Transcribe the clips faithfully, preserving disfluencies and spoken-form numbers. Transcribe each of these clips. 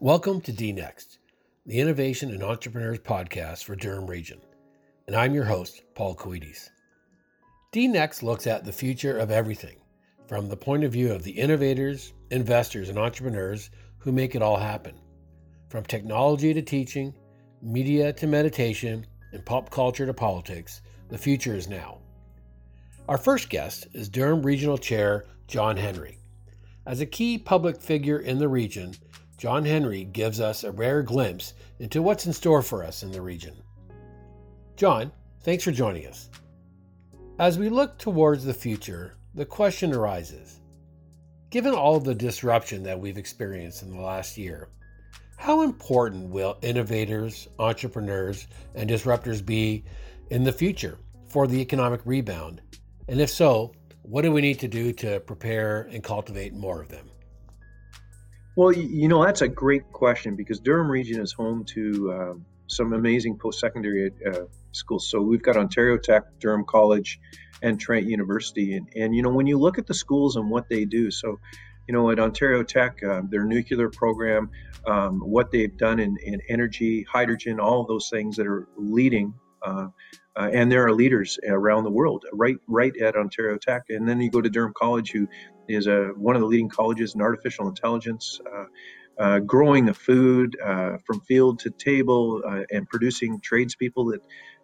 Welcome to D NEXT, the Innovation and Entrepreneurs Podcast for Durham Region, and I'm your host, Paul Kouides. D NEXT looks at the future of everything from the point of view of the innovators, investors, and entrepreneurs who make it all happen. From technology to teaching, media to meditation, and pop culture to politics, the future is now. Our first guest is Durham Regional Chair John Henry. As a key public figure in the region, John Henry gives us a rare glimpse into what's in store for us in the region. John, thanks for joining us. As we look towards the future, the question arises, given all the disruption that we've experienced in the last year, how important will innovators, entrepreneurs, and disruptors be in the future for the economic rebound? And if so, what do we need to do to prepare and cultivate more of them? Well, you know, that's a great question because Durham Region is home to uh, some amazing post-secondary uh, schools. So we've got Ontario Tech, Durham College, and Trent University. And, and, you know, when you look at the schools and what they do, so, you know, at Ontario Tech, uh, their nuclear program, um, what they've done in, in energy, hydrogen, all those things that are leading uh Uh, and there are leaders around the world, right right at Ontario Tech. And then you go to Durham College, who is a, one of the leading colleges in artificial intelligence, uh, uh, growing the food uh, from field to table uh, and producing tradespeople that,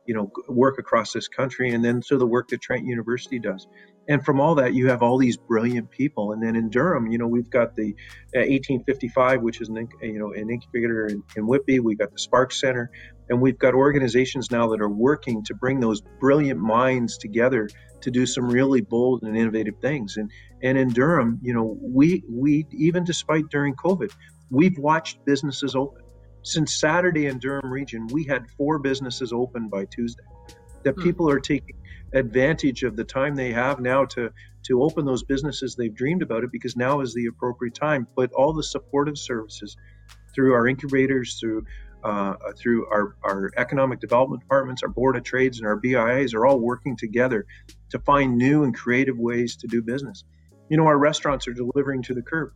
you know, work across this country. And then so the work that Trent University does. And from all that, you have all these brilliant people. And then in Durham, you know, we've got the eighteen fifty-five, which is an, you know, an incubator in, in Whitby. We've got the Spark Center. And we've got organizations now that are working to bring those brilliant minds together to do some really bold and innovative things. And and in Durham, you know, we we even despite during COVID, we've watched businesses open. Since Saturday in Durham Region, we had four businesses open by Tuesday. That hmm. people are taking advantage of the time they have now to, to open those businesses they've dreamed about it because now is the appropriate time. But all the supportive services through our incubators, through uh, through our, our economic development departments, our board of trades and our B I As are all working together to find new and creative ways to do business. You know, our restaurants are delivering to the curb.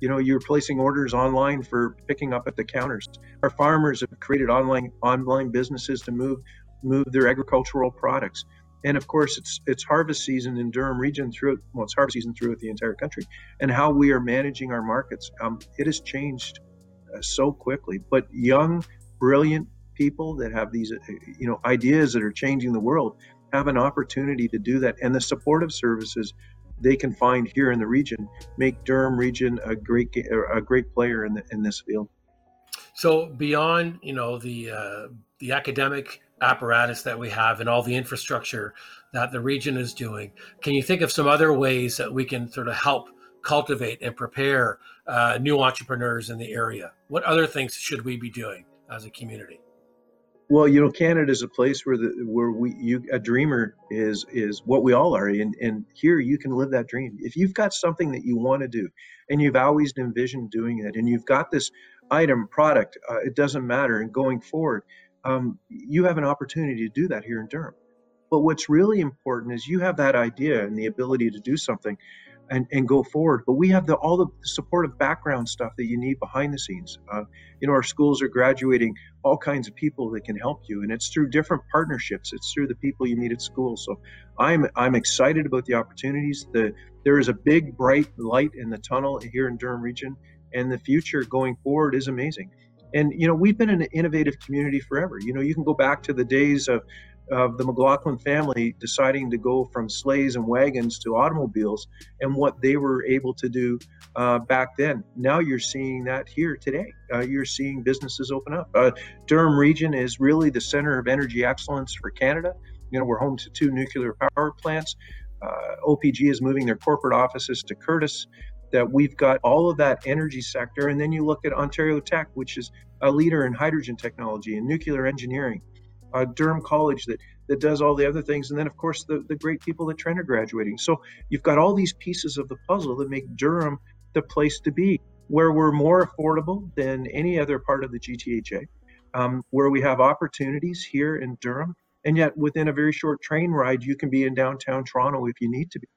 You know, you're placing orders online for picking up at the counters. Our farmers have created online online businesses to move move their agricultural products. And of course, it's it's harvest season in Durham Region throughout, well, it's harvest season throughout the entire country, and how we are managing our markets. Um, it has changed uh, so quickly, but young, brilliant people that have these, you know, ideas that are changing the world have an opportunity to do that. And the supportive services they can find here in the region make Durham Region a great a great player in the, in this field. So beyond, you know, the uh, the academic apparatus that we have and all the infrastructure that the region is doing, can you think of some other ways that we can sort of help cultivate and prepare uh, new entrepreneurs in the area? What other things should we be doing as a community? Well, you know, Canada is a place where the where we you a dreamer is is what we all are, and and here you can live that dream. If you've got something that you want to do, and you've always envisioned doing it, and you've got this item product, uh, it doesn't matter. And going forward, um, you have an opportunity to do that here in Durham. But what's really important is you have that idea and the ability to do something, and and go forward. But we have the all the supportive background stuff that you need behind the scenes. Uh, you know, our schools are graduating all kinds of people that can help you, and it's through different partnerships. It's through the people you meet at school. So I'm I'm excited about the opportunities. The there is a big bright light in the tunnel here in Durham Region, and the future going forward is amazing. And you know, we've been an innovative community forever. You know, you can go back to the days of of the McLaughlin family deciding to go from sleighs and wagons to automobiles and what they were able to do uh, back then. Now you're seeing that here today. Uh, you're seeing businesses open up. Uh, Durham Region is really the center of energy excellence for Canada. You know, we're home to two nuclear power plants. Uh, O P G is moving their corporate offices to Courtice. That we've got all of that energy sector. And then you look at Ontario Tech, which is a leader in hydrogen technology and nuclear engineering. Uh, Durham College that that does all the other things, and then of course the, the great people that Trent are graduating. So you've got all these pieces of the puzzle that make Durham the place to be, where we're more affordable than any other part of the G T H A, um, where we have opportunities here in Durham, and yet within a very short train ride, you can be in downtown Toronto if you need to be.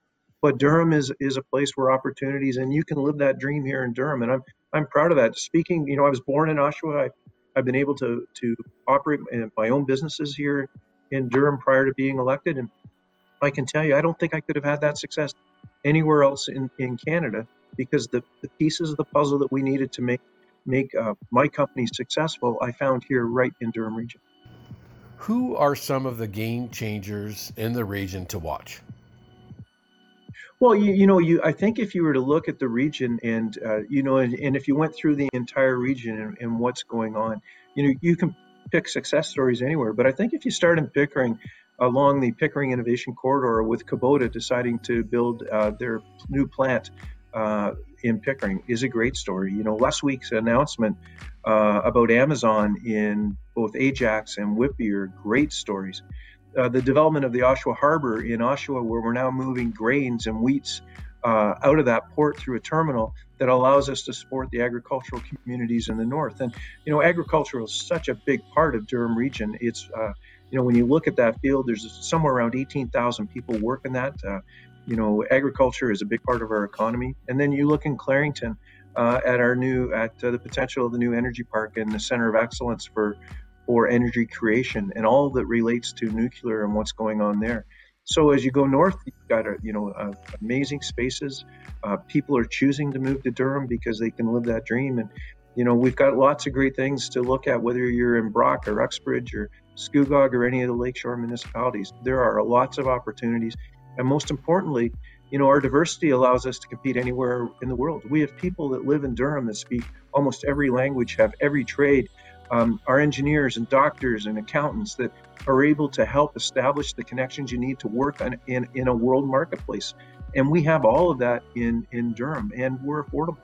But Durham is is a place where opportunities, and you can live that dream here in Durham. And I'm I'm proud of that. Speaking, you know, I was born in Oshawa. I, I've been able to to operate my own businesses here in Durham prior to being elected, and I can tell you, I don't think I could have had that success anywhere else in, in Canada, because the, the pieces of the puzzle that we needed to make make uh, my company successful, I found here right in Durham Region. Who are some of the game changers in the region to watch? Well, you, you know, you I think if you were to look at the region and, uh, you know, and, and if you went through the entire region and, and what's going on, you know, you can pick success stories anywhere. But I think if you start in Pickering, along the Pickering Innovation Corridor with Kubota deciding to build uh, their new plant uh, in Pickering is a great story. You know, last week's announcement uh, about Amazon in both Ajax and Whitby are great stories. Uh, the development of the Oshawa Harbour in Oshawa, where we're now moving grains and wheats uh, out of that port through a terminal that allows us to support the agricultural communities in the north. And, you know, agriculture is such a big part of Durham Region. It's, uh, you know, when you look at that field, there's somewhere around eighteen thousand people working that. Uh, you know, agriculture is a big part of our economy. And then you look in Clarington uh, at our new, at uh, the potential of the new energy park and the Center of Excellence for or energy creation and all that relates to nuclear and what's going on there. So as you go north, you've got, you know, uh, amazing spaces. Uh, people are choosing to move to Durham because they can live that dream. And, you know, we've got lots of great things to look at, whether you're in Brock or Uxbridge or Scugog or any of the lakeshore municipalities. There are lots of opportunities. And most importantly, you know, our diversity allows us to compete anywhere in the world. We have people that live in Durham that speak almost every language, have every trade. Um, our engineers and doctors and accountants that are able to help establish the connections you need to work on, in, in a world marketplace. And we have all of that in, in Durham, and we're affordable.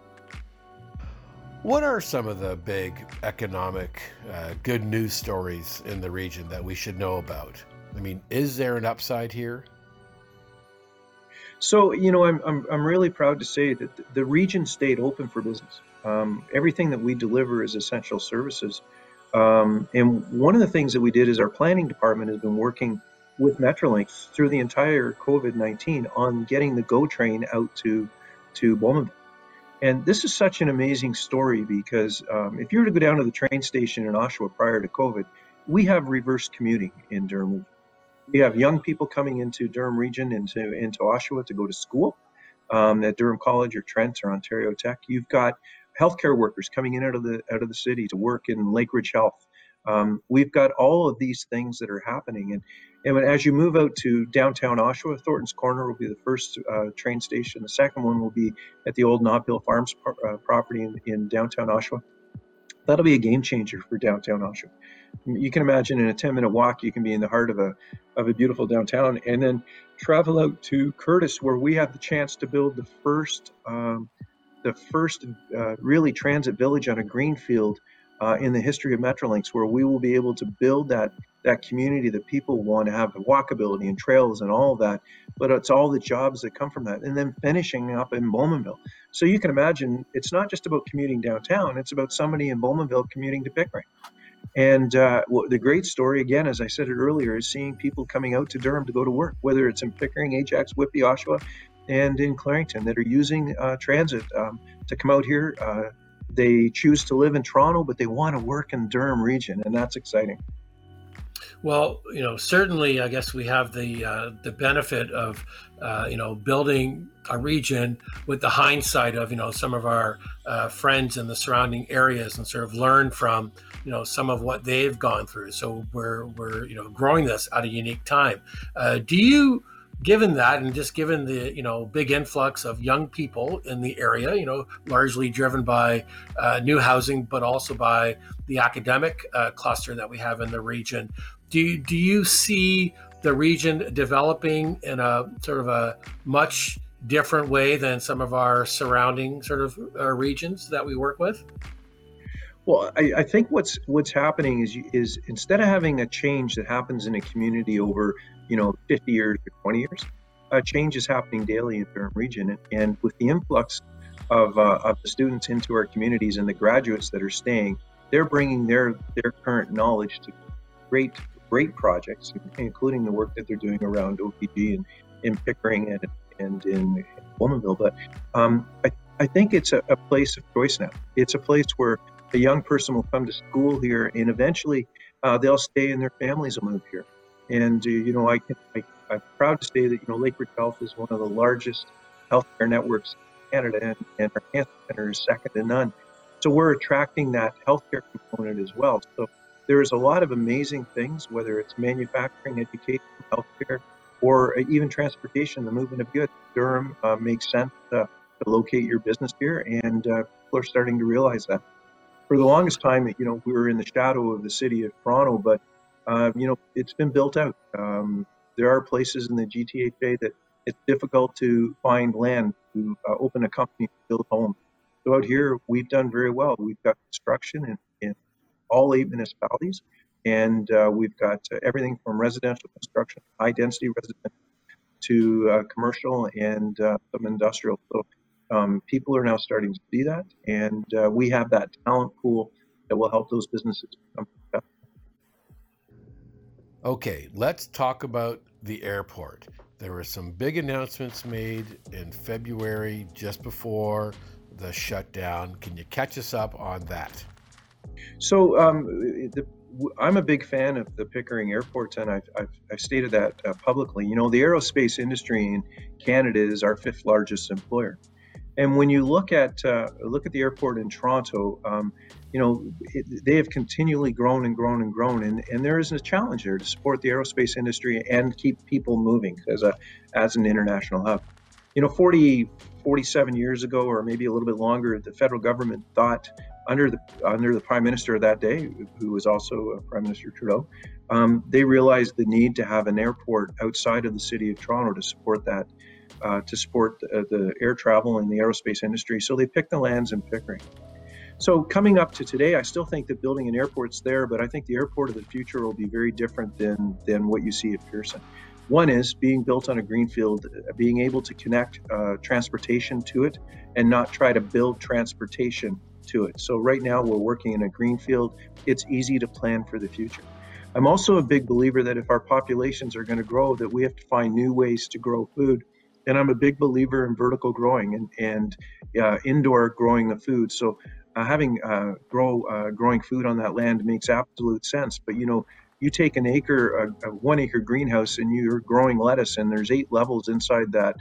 What are some of the big economic uh, good news stories in the region that we should know about? I mean, is there an upside here? So, you know, I'm, I'm, I'm really proud to say that the region stayed open for business. Um, everything that we deliver is essential services. Um, and one of the things that we did is our planning department has been working with Metrolinx through the entire covid nineteen on getting the GO train out to, to Bowmanville. And this is such an amazing story because um, if you were to go down to the train station in Oshawa prior to COVID, we have reverse commuting in Durham. We have young people coming into Durham Region, into, into Oshawa to go to school um, at Durham College or Trent or Ontario Tech. You've got healthcare workers coming in out of the out of the city to work in Lake Ridge Health. Um, we've got all of these things that are happening, and and when, as you move out to downtown Oshawa, Thornton's Corner will be the first uh, train station. The second one will be at the old Knob Hill Farms par- uh, property in, in downtown Oshawa. That'll be a game changer for downtown Oshawa. You can imagine in a ten minute walk, you can be in the heart of a of a beautiful downtown, and then travel out to Courtice, where we have the chance to build the first um, the first uh, really transit village on a green field uh, in the history of Metrolinx, where we will be able to build that that community that people want to have, the walkability and trails and all of that, but it's all the jobs that come from that, and then finishing up in Bowmanville. So you can imagine it's not just about commuting downtown, it's about somebody in Bowmanville commuting to Pickering. And uh, well, the great story, again, as I said it earlier, is seeing people coming out to Durham to go to work, whether it's in Pickering, Ajax, Whitby, Oshawa, and in Clarington, that are using uh, transit um, to come out here. Uh, they choose to live in Toronto, but they want to work in Durham Region, and that's exciting. Well, you know, certainly, I guess we have the uh, the benefit of, uh, you know, building a region with the hindsight of, you know, some of our uh, friends in the surrounding areas, and sort of learn from, you know, some of what they've gone through. So we're we're you know growing this at a unique time. Uh, do you? Given that, and just given the, you know, big influx of young people in the area, you know, largely driven by uh, new housing, but also by the academic uh, cluster that we have in the region, do you, do you see the region developing in a sort of a much different way than some of our surrounding sort of uh, regions that we work with? Well, I, I think what's what's happening is is instead of having a change that happens in a community over, you know, fifty years or twenty years, a change is happening daily in Durham Region. And, and with the influx of, uh, of the students into our communities and the graduates that are staying, they're bringing their their current knowledge to great, great projects, including the work that they're doing around O P G and in Pickering and and in Womanville. But um, I, I think it's a, a place of choice now. It's a place where a young person will come to school here, and eventually uh, they'll stay and their families will move here. And, uh, you know, I can, I, I'm proud to say that, you know, Lake Ridge Health is one of the largest healthcare networks in Canada, and, and our cancer center is second to none. So we're attracting that healthcare component as well. So there's a lot of amazing things, whether it's manufacturing, education, healthcare, or even transportation, the movement of goods. Durham uh, makes sense uh, to locate your business here, and uh, people are starting to realize that. For the longest time, you know, we were in the shadow of the city of Toronto, but Uh, you know, it's been built out. Um, there are places in the G T H A that it's difficult to find land to uh, open a company to build homes. So out here, we've done very well. We've got construction in, in all eight municipalities, and uh, we've got uh, everything from residential construction, high-density residential, to uh, commercial and uh, some industrial. So um, people are now starting to see that, and uh, we have that talent pool that will help those businesses become successful. Okay, let's talk about the airport. There were some big announcements made in February just before the shutdown. Can you catch us up on that? So um, the, I'm a big fan of the Pickering Airport, and I've, I've, I've stated that uh, publicly. You know, the aerospace industry in Canada is our fifth largest employer. And when you look at uh, look at the airport in Toronto, um, you know, it, they have continually grown and grown and grown. And, and there is a challenge there to support the aerospace industry and keep people moving as a as an international hub. You know, forty, forty-seven years ago, or maybe a little bit longer, the federal government thought under the under the prime minister of that day, who was also Prime Minister Trudeau, um, they realized the need to have an airport outside of the city of Toronto to support that. Uh, to support the, the air travel and the aerospace industry. So they picked the lands in Pickering. So coming up to today, I still think that building an airport's there, but I think the airport of the future will be very different than, than what you see at Pearson. One is being built on a greenfield, being able to connect uh, transportation to it and not try to build transportation to it. So right now we're working in a greenfield. It's easy to plan for the future. I'm also a big believer that if our populations are going to grow, that we have to find new ways to grow food. And I'm a big believer in vertical growing and, and uh, indoor growing of food. So uh, having uh, grow uh, growing food on that land makes absolute sense. But, you know, you take an acre, a, a one acre greenhouse, and you're growing lettuce, and there's eight levels inside that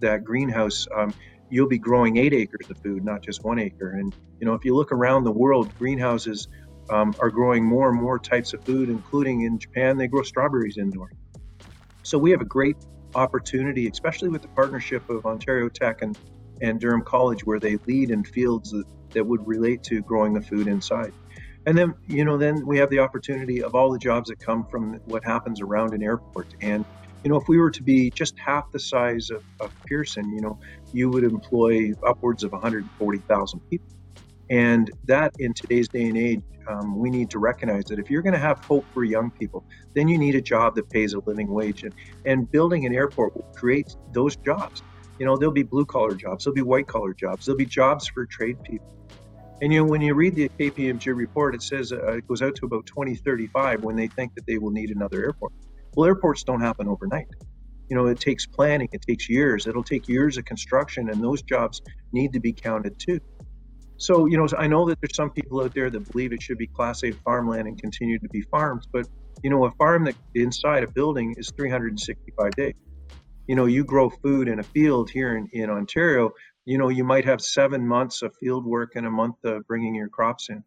that greenhouse. Um, you'll be growing eight acres of food, not just one acre. And, you know, if you look around the world, greenhouses um, are growing more and more types of food, including in Japan, they grow strawberries indoor. So we have a great opportunity, especially with the partnership of Ontario Tech and, and Durham College, where they lead in fields that, that would relate to growing the food inside. And then, you know, then we have the opportunity of all the jobs that come from what happens around an airport. And, you know, if we were to be just half the size of, of Pearson, you know, you would employ upwards of one hundred forty thousand people. And that, in today's day and age, um, we need to recognize that if you're going to have hope for young people, then you need a job that pays a living wage. And, and building an airport will create those jobs. You know, there'll be blue-collar jobs, there'll be white-collar jobs, there'll be jobs for trade people. And, you know, when you read the K P M G report, it says uh, it goes out to about twenty thirty-five when they think that they will need another airport. Well, airports don't happen overnight. You know, it takes planning, it takes years, it'll take years of construction, and those jobs need to be counted too. So, you know, I know that there's some people out there that believe it should be Class A farmland and continue to be farms. But, you know, a farm that inside a building is three hundred sixty-five days. You know, you grow food in a field here in, in Ontario, you know, you might have seven months of field work and a month of bringing your crops in.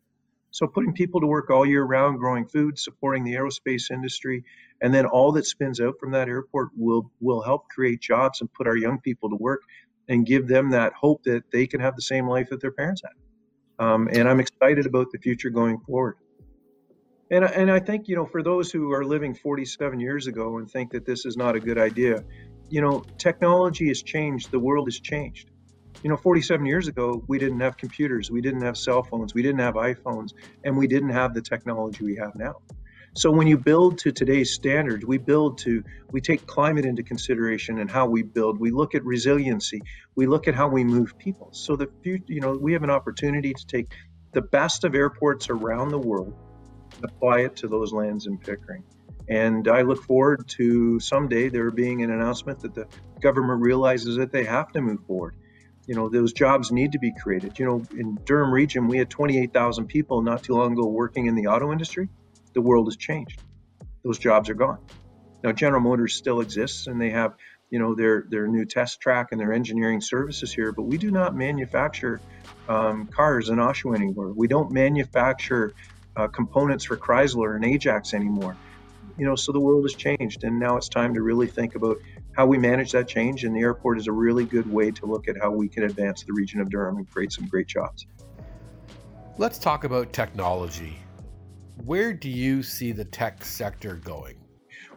So putting people to work all year round, growing food, supporting the aerospace industry, and then all that spins out from that airport will will help create jobs and put our young people to work and give them that hope that they can have the same life that their parents had. Um, and I'm excited about the future going forward. And, and I think, you know, for those who are living forty-seven years ago and think that this is not a good idea, you know, technology has changed, the world has changed. You know, forty-seven years ago, we didn't have computers, we didn't have cell phones, we didn't have iPhones, and we didn't have the technology we have now. So when you build to today's standards, we build to, we take climate into consideration and how we build. We look at resiliency. We look at how we move people. So the future, you know, we have an opportunity to take the best of airports around the world and apply it to those lands in Pickering. And I look forward to someday there being an announcement that the government realizes that they have to move forward. You know, those jobs need to be created. You know, in Durham Region, we had twenty-eight thousand people not too long ago working in the auto industry. The world has changed. Those jobs are gone. Now, General Motors still exists, and they have, you know, their, their new test track and their engineering services here, but we do not manufacture um, cars in Oshawa anymore. We don't manufacture uh, components for Chrysler and Ajax anymore. You know, so the world has changed, and now it's time to really think about how we manage that change, and the airport is a really good way to look at how we can advance the region of Durham and create some great jobs. Let's talk about technology. Where do you see the tech sector going?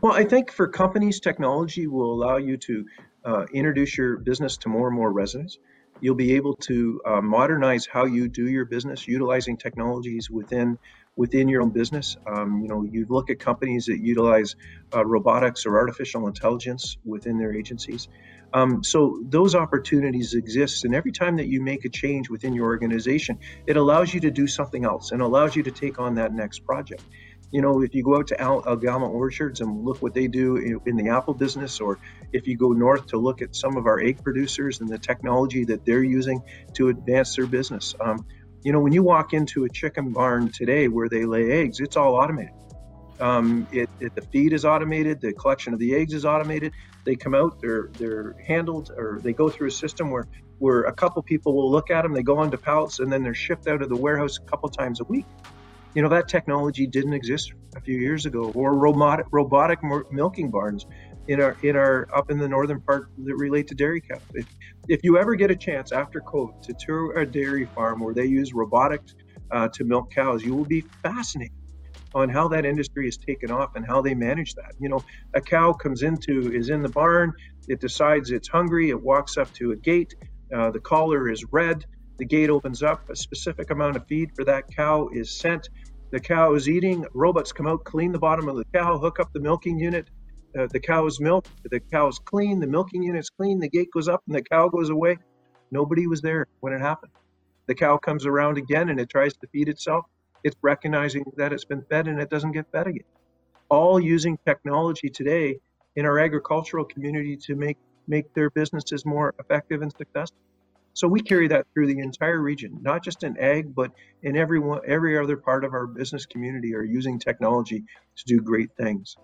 Well, I think for companies, technology will allow you to uh, introduce your business to more and more residents. You'll be able to uh, modernize how you do your business, utilizing technologies within within your own business. Um, you know, you look at companies that utilize uh, robotics or artificial intelligence within their agencies. Um, so those opportunities exist. And every time that you make a change within your organization, it allows you to do something else and allows you to take on that next project. You know, if you go out to Al- Algama Orchards and look what they do in, in the apple business, or if you go north to look at some of our egg producers and the technology that they're using to advance their business. Um, you know, when you walk into a chicken barn today where they lay eggs, it's all automated. Um, it, it, the feed is automated, the collection of the eggs is automated. They come out, they're they're handled, or they go through a system where, where a couple people will look at them, they go onto pallets, and then they're shipped out of the warehouse a couple times a week. You know, that technology didn't exist a few years ago, or robotic, robotic milking barns in our in our up in the northern part that relate to dairy cows. If, if you ever get a chance after COVID to tour a dairy farm where they use robotics uh, to milk cows, you will be fascinated on how that industry is taken off and how they manage that. You know, a cow comes into, is in the barn, it decides it's hungry, it walks up to a gate, uh, the collar is red, the gate opens up, a specific amount of feed for that cow is sent, the cow is eating, robots come out, clean the bottom of the cow, hook up the milking unit, uh, the cow's milk, the cow's clean, the milking unit's clean, the gate goes up and the cow goes away. Nobody was there when it happened. The cow comes around again and it tries to feed itself. It's recognizing that it's been fed and it doesn't get fed again. All using technology today in our agricultural community to make, make their businesses more effective and successful. So we carry that through the entire region, not just in ag, but in every one, every other part of our business community are using technology to do great things.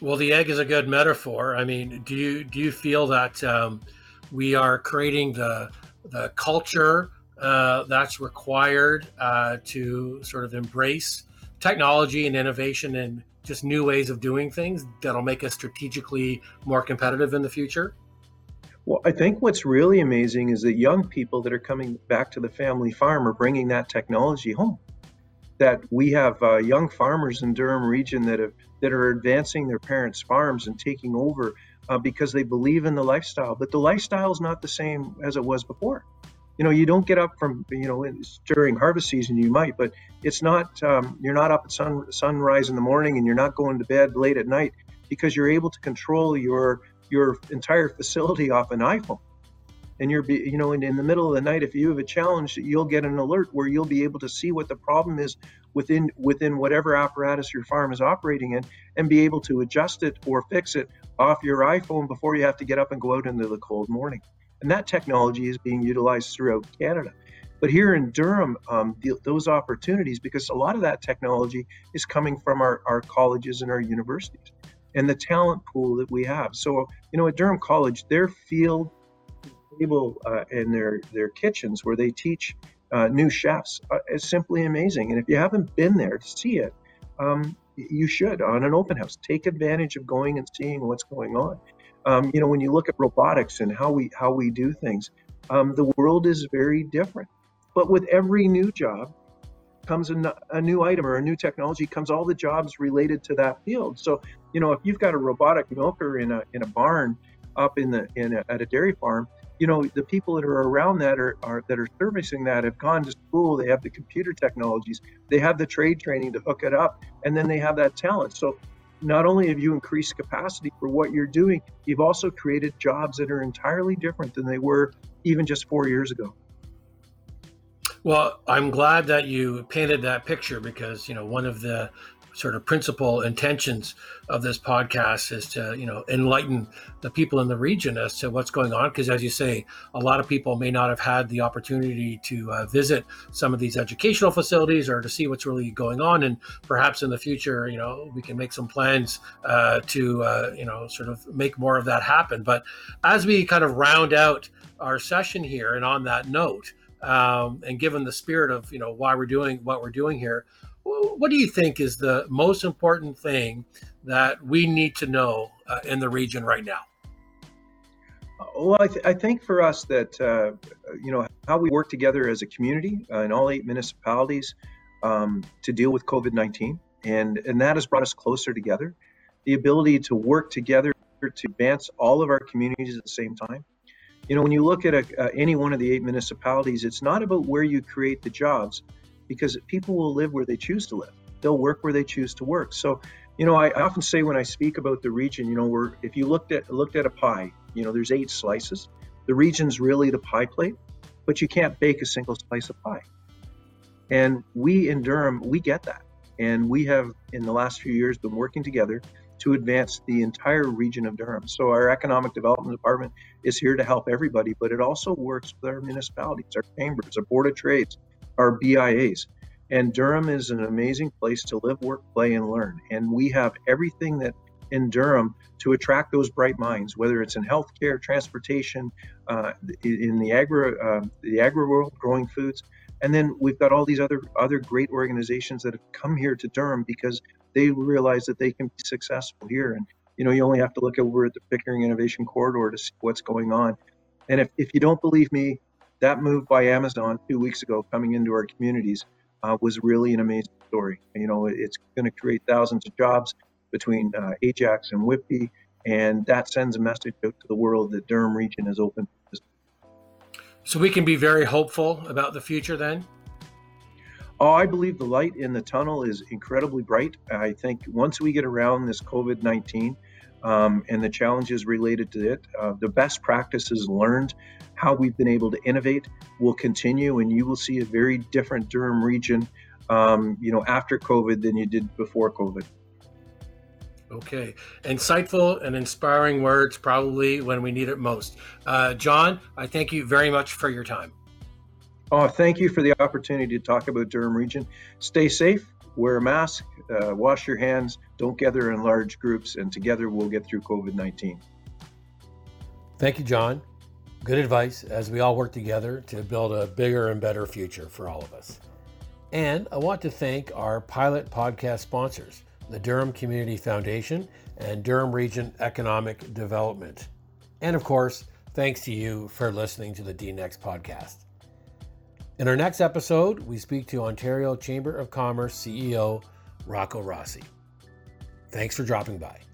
Well, the egg is a good metaphor. I mean, do you do you feel that um, we are creating the the culture uh, that's required uh, to sort of embrace technology and innovation and just new ways of doing things that'll make us strategically more competitive in the future? Well, I think what's really amazing is that young people that are coming back to the family farm are bringing that technology home. That we have uh, young farmers in Durham Region that have that are advancing their parents' farms and taking over uh, because they believe in the lifestyle. But the lifestyle is not the same as it was before. You know, you don't get up from, you know, during harvest season, you might, but it's not, um, you're not up at sun, sunrise in the morning and you're not going to bed late at night because you're able to control your your entire facility off an iPhone. And you're, you know, and in the middle of the night, if you have a challenge, you'll get an alert where you'll be able to see what the problem is within within whatever apparatus your farm is operating in and be able to adjust it or fix it off your iPhone before you have to get up and go out into the cold morning. And that technology is being utilized throughout Canada. But here in Durham, um, the, those opportunities, because a lot of that technology is coming from our, our colleges and our universities and the talent pool that we have. So, you know, at Durham College, their field table uh, and their, their kitchens where they teach uh, new chefs uh, is simply amazing. And if you haven't been there to see it, um, you should on an open house. Take advantage of going and seeing what's going on. Um, you know, when you look at robotics and how we how we do things, um, the world is very different. But with every new job comes a, a new item or a new technology, comes all the jobs related to that field. So, you know, if you've got a robotic milker in a in a barn up in the in a, at a dairy farm, you know, the people that are around that are, are that are servicing that have gone to school. They have the computer technologies, they have the trade training to hook it up, and then they have that talent. So not only have you increased capacity for what you're doing, you've also created jobs that are entirely different than they were even just four years ago. Well, I'm glad that you painted that picture because, you know, one of the sort of principal intentions of this podcast is to, you know, enlighten the people in the region as to what's going on. Because as you say, a lot of people may not have had the opportunity to uh, visit some of these educational facilities or to see what's really going on. And perhaps in the future, you know, we can make some plans uh, to, uh, you know, sort of make more of that happen. But as we kind of round out our session here, and on that note, um, and given the spirit of, you know, why we're doing what we're doing here, what do you think is the most important thing that we need to know uh, in the region right now? Well, I, th- I think for us that, uh, you know, how we work together as a community uh, in all eight municipalities um, to deal with COVID nineteen, and, and that has brought us closer together. The ability to work together to advance all of our communities at the same time. You know, when you look at a, uh, any one of the eight municipalities, it's not about where you create the jobs, because people will live where they choose to live. They'll work where they choose to work. So, you know, I often say when I speak about the region, you know, we're, if you looked at looked at a pie, you know, there's eight slices. The region's really the pie plate, but you can't bake a single slice of pie. And we in Durham, we get that. And we have, in the last few years, been working together to advance the entire region of Durham. So our economic development department is here to help everybody, but it also works with our municipalities, our chambers, our board of trades, our B I As. And Durham is an amazing place to live, work, play, and learn. And we have everything that in Durham to attract those bright minds, whether it's in healthcare, transportation, uh, in the agri, uh, the agri world, growing foods. And then we've got all these other, other great organizations that have come here to Durham because they realize that they can be successful here. And, you know, you only have to look over at the Pickering Innovation Corridor to see what's going on. And if, if you don't believe me, that move by Amazon two weeks ago coming into our communities uh, was really an amazing story. You know, it's going to create thousands of jobs between uh, Ajax and Whitby, and that sends a message out to the world that Durham Region is open. So we can be very hopeful about the future then? Oh, I believe the light in the tunnel is incredibly bright. I think once we get around this COVID nineteen um, and the challenges related to it, uh, the best practices learned, how we've been able to innovate will continue, and you will see a very different Durham region, um, you know, after COVID than you did before COVID. Okay. Insightful and inspiring words, probably when we need it most. Uh, John, I thank you very much for your time. Oh, thank you for the opportunity to talk about Durham Region. Stay safe, wear a mask, uh, wash your hands, don't gather in large groups, and together we'll get through COVID nineteen. Thank you, John. Good advice as we all work together to build a bigger and better future for all of us. And I want to thank our pilot podcast sponsors, the Durham Community Foundation and Durham Region Economic Development. And of course, thanks to you for listening to the D NEXT podcast. In our next episode, we speak to Ontario Chamber of Commerce C E O Rocco Rossi. Thanks for dropping by.